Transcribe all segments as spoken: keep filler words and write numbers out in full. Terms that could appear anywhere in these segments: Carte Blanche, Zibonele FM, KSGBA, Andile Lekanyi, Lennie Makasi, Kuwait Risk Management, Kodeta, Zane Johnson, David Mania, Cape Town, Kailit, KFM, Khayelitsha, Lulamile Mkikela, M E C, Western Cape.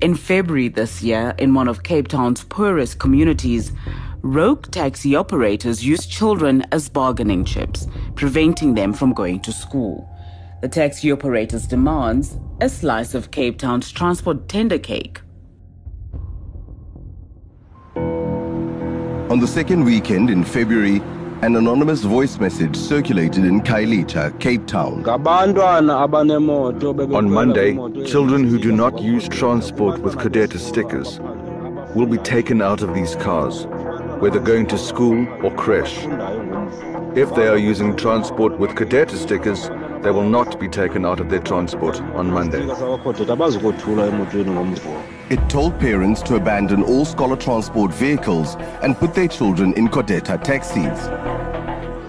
In February this year, in one of Cape Town's poorest communities, rogue taxi operators used children as bargaining chips, preventing them from going to school. The taxi operators' demands, a slice of Cape Town's transport tender cake. On the second weekend in February, an anonymous voice message circulated in Khayelitsha, Cape Town. On Monday, children who do not use transport with Kodeta stickers will be taken out of these cars, whether going to school or creche. If they are using transport with Kodeta stickers, they will not be taken out of their transport on Monday. It told parents to abandon all scholar transport vehicles and put their children in Kodeta taxis.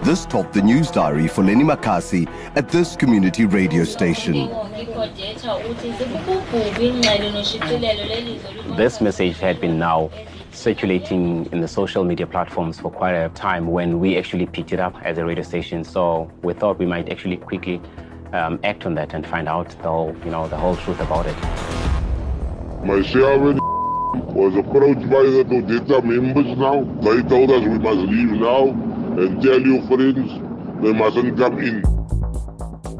This topped the news diary for Lennie Makasi at this community radio station. This message had been now circulating in the social media platforms for quite a time when we actually picked it up as a radio station. So we thought we might actually quickly um, act on that and find out the whole, you know, the whole truth about it. Myself was approached by the Kodeta members now. They told us we must leave now and tell your friends they mustn't come in.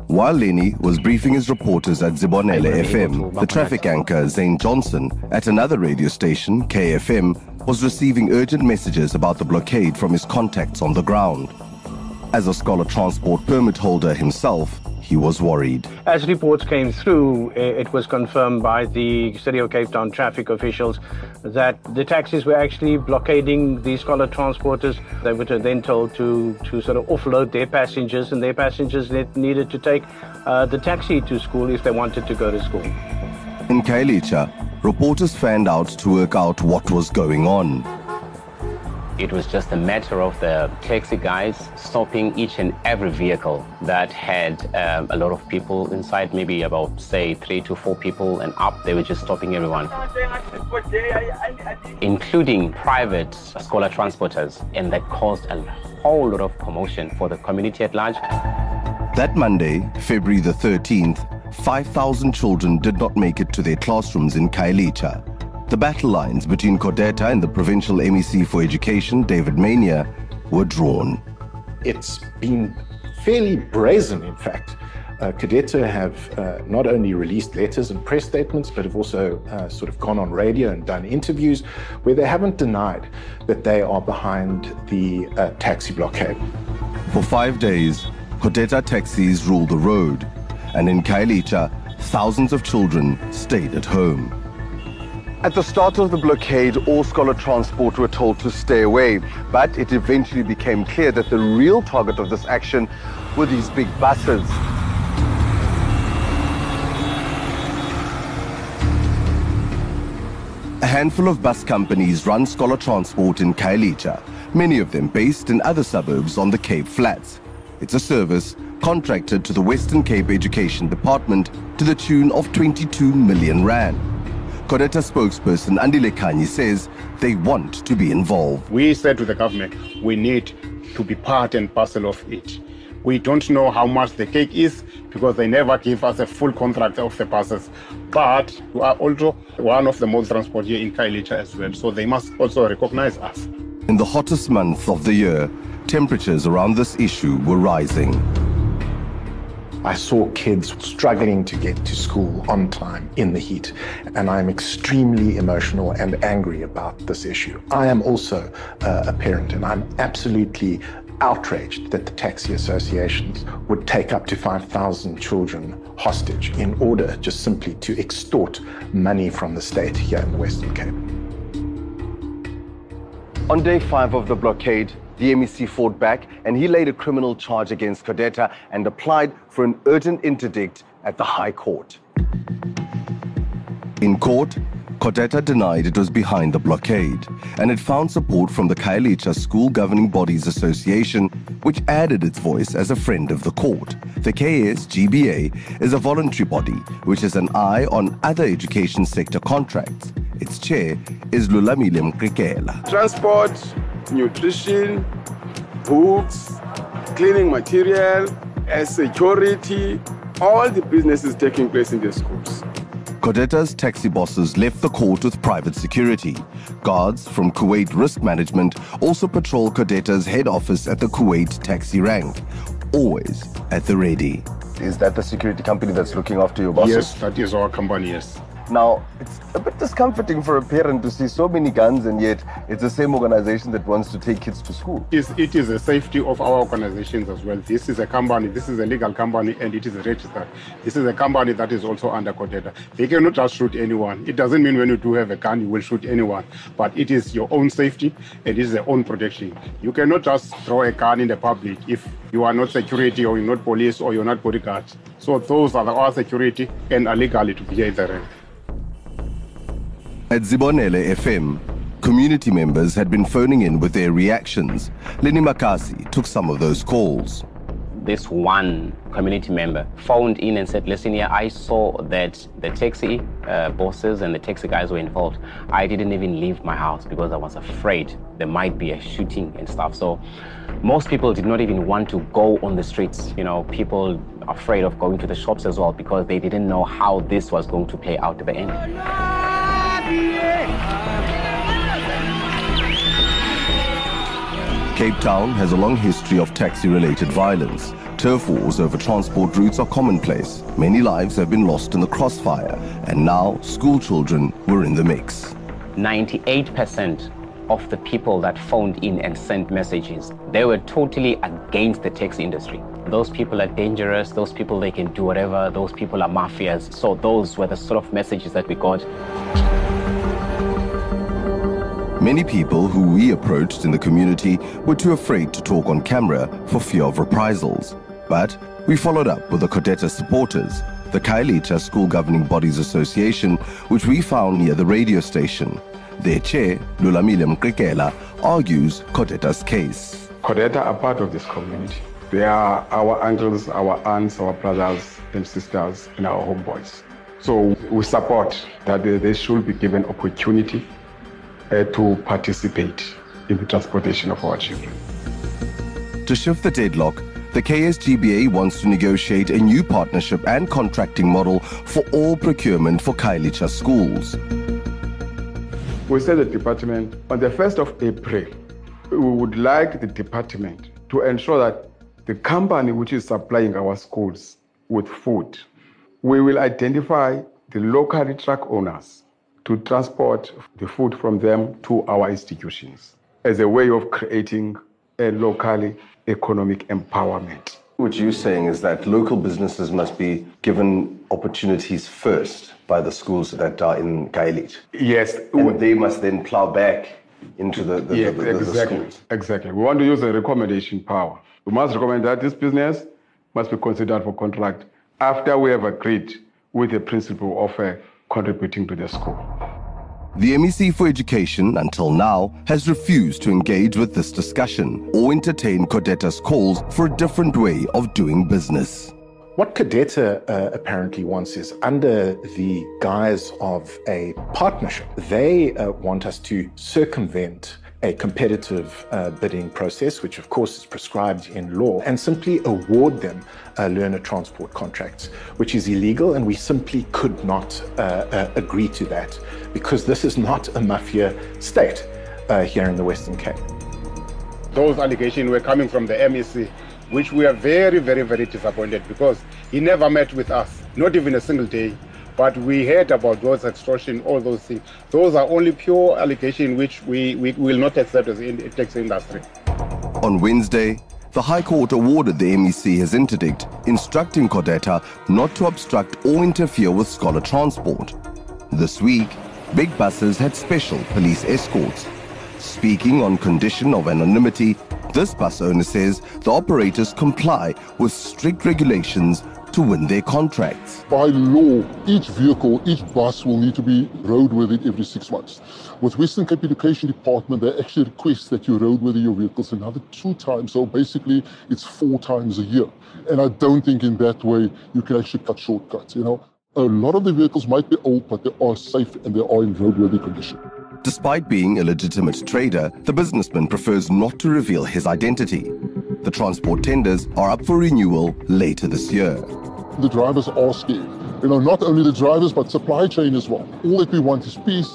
While Lennie was briefing his reporters at Zibonele F M, the traffic anchor Zane Johnson at another radio station, K F M, was receiving urgent messages about the blockade from his contacts on the ground. As a scholar transport permit holder himself, he was worried. As reports came through, it was confirmed by the City of Cape Town traffic officials that the taxis were actually blockading the scholar transporters. They were then told to, to sort of offload their passengers, and their passengers needed to take uh, the taxi to school if they wanted to go to school. In Khayelitsha, reporters fanned out to work out what was going on. It was just a matter of the taxi guys stopping each and every vehicle that had um, a lot of people inside, maybe about, say, three to four people and up. They were just stopping everyone, including private scholar transporters, and that caused a whole lot of commotion for the community at large. That Monday, February the thirteenth, five thousand children did not make it to their classrooms in Khayelitsha. The battle lines between Kodeta and the provincial M E C for Education, David Mania, were drawn. It's been fairly brazen, in fact. Uh, Kodeta have uh, not only released letters and press statements, but have also uh, sort of gone on radio and done interviews where they haven't denied that they are behind the uh, taxi blockade. For five days, Kodeta taxis ruled the road, and in Khayelitsha, thousands of children stayed at home. At the start of the blockade, all scholar transport were told to stay away, but it eventually became clear that the real target of this action were these big buses. A handful of bus companies run scholar transport in Khayelitsha, many of them based in other suburbs on the Cape Flats. It's a service contracted to the Western Cape Education Department to the tune of twenty-two million rand. Kodeta spokesperson Andile Lekanyi says they want to be involved. We said to the government, we need to be part and parcel of it. We don't know how much the cake is because they never give us a full contract of the buses. But we are also one of the most transport here in Khayelitsha as well, so they must also recognize us. In the hottest month of the year, temperatures around this issue were rising. I saw kids struggling to get to school on time in the heat, and I'm extremely emotional and angry about this issue. I am also uh, a parent, and I'm absolutely outraged that the taxi associations would take up to five thousand children hostage in order just simply to extort money from the state here in the Western Cape. On day five of the blockade, the M E C fought back, and he laid a criminal charge against Kodeta and applied for an urgent interdict at the High Court. In court, Kodeta denied it was behind the blockade, and it found support from the Khayelitsha School Governing Bodies Association, which added its voice as a friend of the court. The K S G B A is a voluntary body which has an eye on other education sector contracts. Its chair is Lulamile Mkikela. Transport, nutrition, books, cleaning material, security, all the business is taking place in the schools. Kodeta's taxi bosses left the court with private security. Guards from Kuwait Risk Management also patrol Kodeta's head office at the Kuwait taxi rank, always at the ready. Is that the security company that's looking after your bosses? Yes, that is our company, yes. Now, it's a bit discomforting for a parent to see so many guns, and yet it's the same organization that wants to take kids to school. It is the safety of our organizations as well. This is a company, this is a legal company, and it is registered. This is a company that is also under Kodeta. They cannot just shoot anyone. It doesn't mean when you do have a gun, you will shoot anyone. But it is your own safety, and it is your own protection. You cannot just throw a gun in the public if you are not security, or you're not police, or you're not bodyguard. So those are our security and are legally to be in the rank. At Zibonele F M, community members had been phoning in with their reactions. Lennie Makasi took some of those calls. This one community member phoned in and said, listen here, I saw that the taxi uh, bosses and the taxi guys were involved. I didn't even leave my house because I was afraid there might be a shooting and stuff. So most people did not even want to go on the streets. You know, people afraid of going to the shops as well because they didn't know how this was going to play out at the end. Oh, no! Cape Town has a long history of taxi-related violence. Turf wars over transport routes are commonplace. Many lives have been lost in the crossfire, and now school children were in the mix. ninety-eight percent of the people that phoned in and sent messages, they were totally against the taxi industry. Those people are dangerous, those people, they can do whatever, those people are mafias. So those were the sort of messages that we got. Many people who we approached in the community were too afraid to talk on camera for fear of reprisals. But we followed up with the Kodeta supporters, the Khayelitsha School Governing Bodies Association, which we found near the radio station. Their chair, Lulamile Mkikela, argues Kodeta's case. Kodeta are part of this community. They are our uncles, our aunts, our brothers and sisters, and our homeboys. So we support that they should be given opportunity to participate in the transportation of our children. To shift the deadlock, the K S G B A wants to negotiate a new partnership and contracting model for all procurement for Khayelitsha schools. We said the department, on the first of April, we would like the department to ensure that the company which is supplying our schools with food, we will identify the local truck owners to transport the food from them to our institutions as a way of creating a local economic empowerment. What you're saying is that local businesses must be given opportunities first by the schools that are in Kailit. Yes. And they must then plow back into the, the, yes, the, the, exactly, the schools. Exactly. We want to use a recommendation power. We must recommend that this business must be considered for contract after we have agreed with the principle of a contributing to the school. The M E C for Education, until now, has refused to engage with this discussion or entertain Kodeta's calls for a different way of doing business. What Kodeta uh, apparently wants is, under the guise of a partnership, they uh, want us to circumvent a competitive uh, bidding process, which of course is prescribed in law, and simply award them uh, learner transport contracts, which is illegal, and we simply could not uh, uh, agree to that, because this is not a mafia state uh, here in the Western Cape. Those allegations were coming from the M E C, which we are very, very, very disappointed, because he never met with us, not even a single day. But we heard about those extortion, all those things. Those are only pure allegations which we, we will not accept as in the taxi industry. On Wednesday, the High Court awarded the M E C his interdict, instructing Kodeta not to obstruct or interfere with scholar transport. This week, big buses had special police escorts. Speaking on condition of anonymity, this bus owner says the operators comply with strict regulations to win their contracts. By law, each vehicle, each bus will need to be roadworthy every six months. With Western Cape Education Department, they actually request that you roadworthy your vehicles another two times, so basically it's four times a year. And I don't think in that way you can actually cut shortcuts, you know. A lot of the vehicles might be old, but they are safe and they are in roadworthy condition. Despite being a legitimate trader, the businessman prefers not to reveal his identity. The transport tenders are up for renewal later this year. The drivers are scared. You know, not only the drivers, but supply chain as well. All that we want is peace.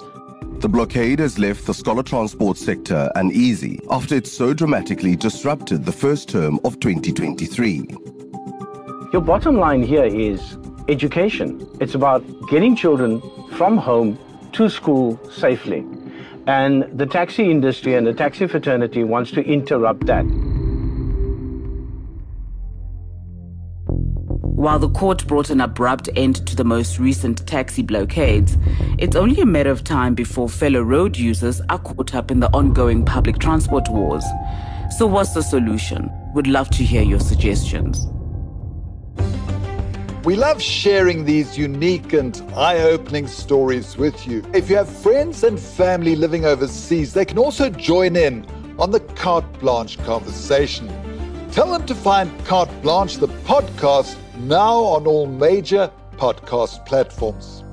The blockade has left the scholar transport sector uneasy after it so dramatically disrupted the first term of twenty twenty-three. Your bottom line here is education. It's about getting children from home to school safely. And the taxi industry and the taxi fraternity wants to interrupt that. While the court brought an abrupt end to the most recent taxi blockades, it's only a matter of time before fellow road users are caught up in the ongoing public transport wars. So what's the solution? Would love to hear your suggestions. We love sharing these unique and eye-opening stories with you. If you have friends and family living overseas, they can also join in on the Carte Blanche conversation. Tell them to find Carte Blanche, the podcast, now on all major podcast platforms.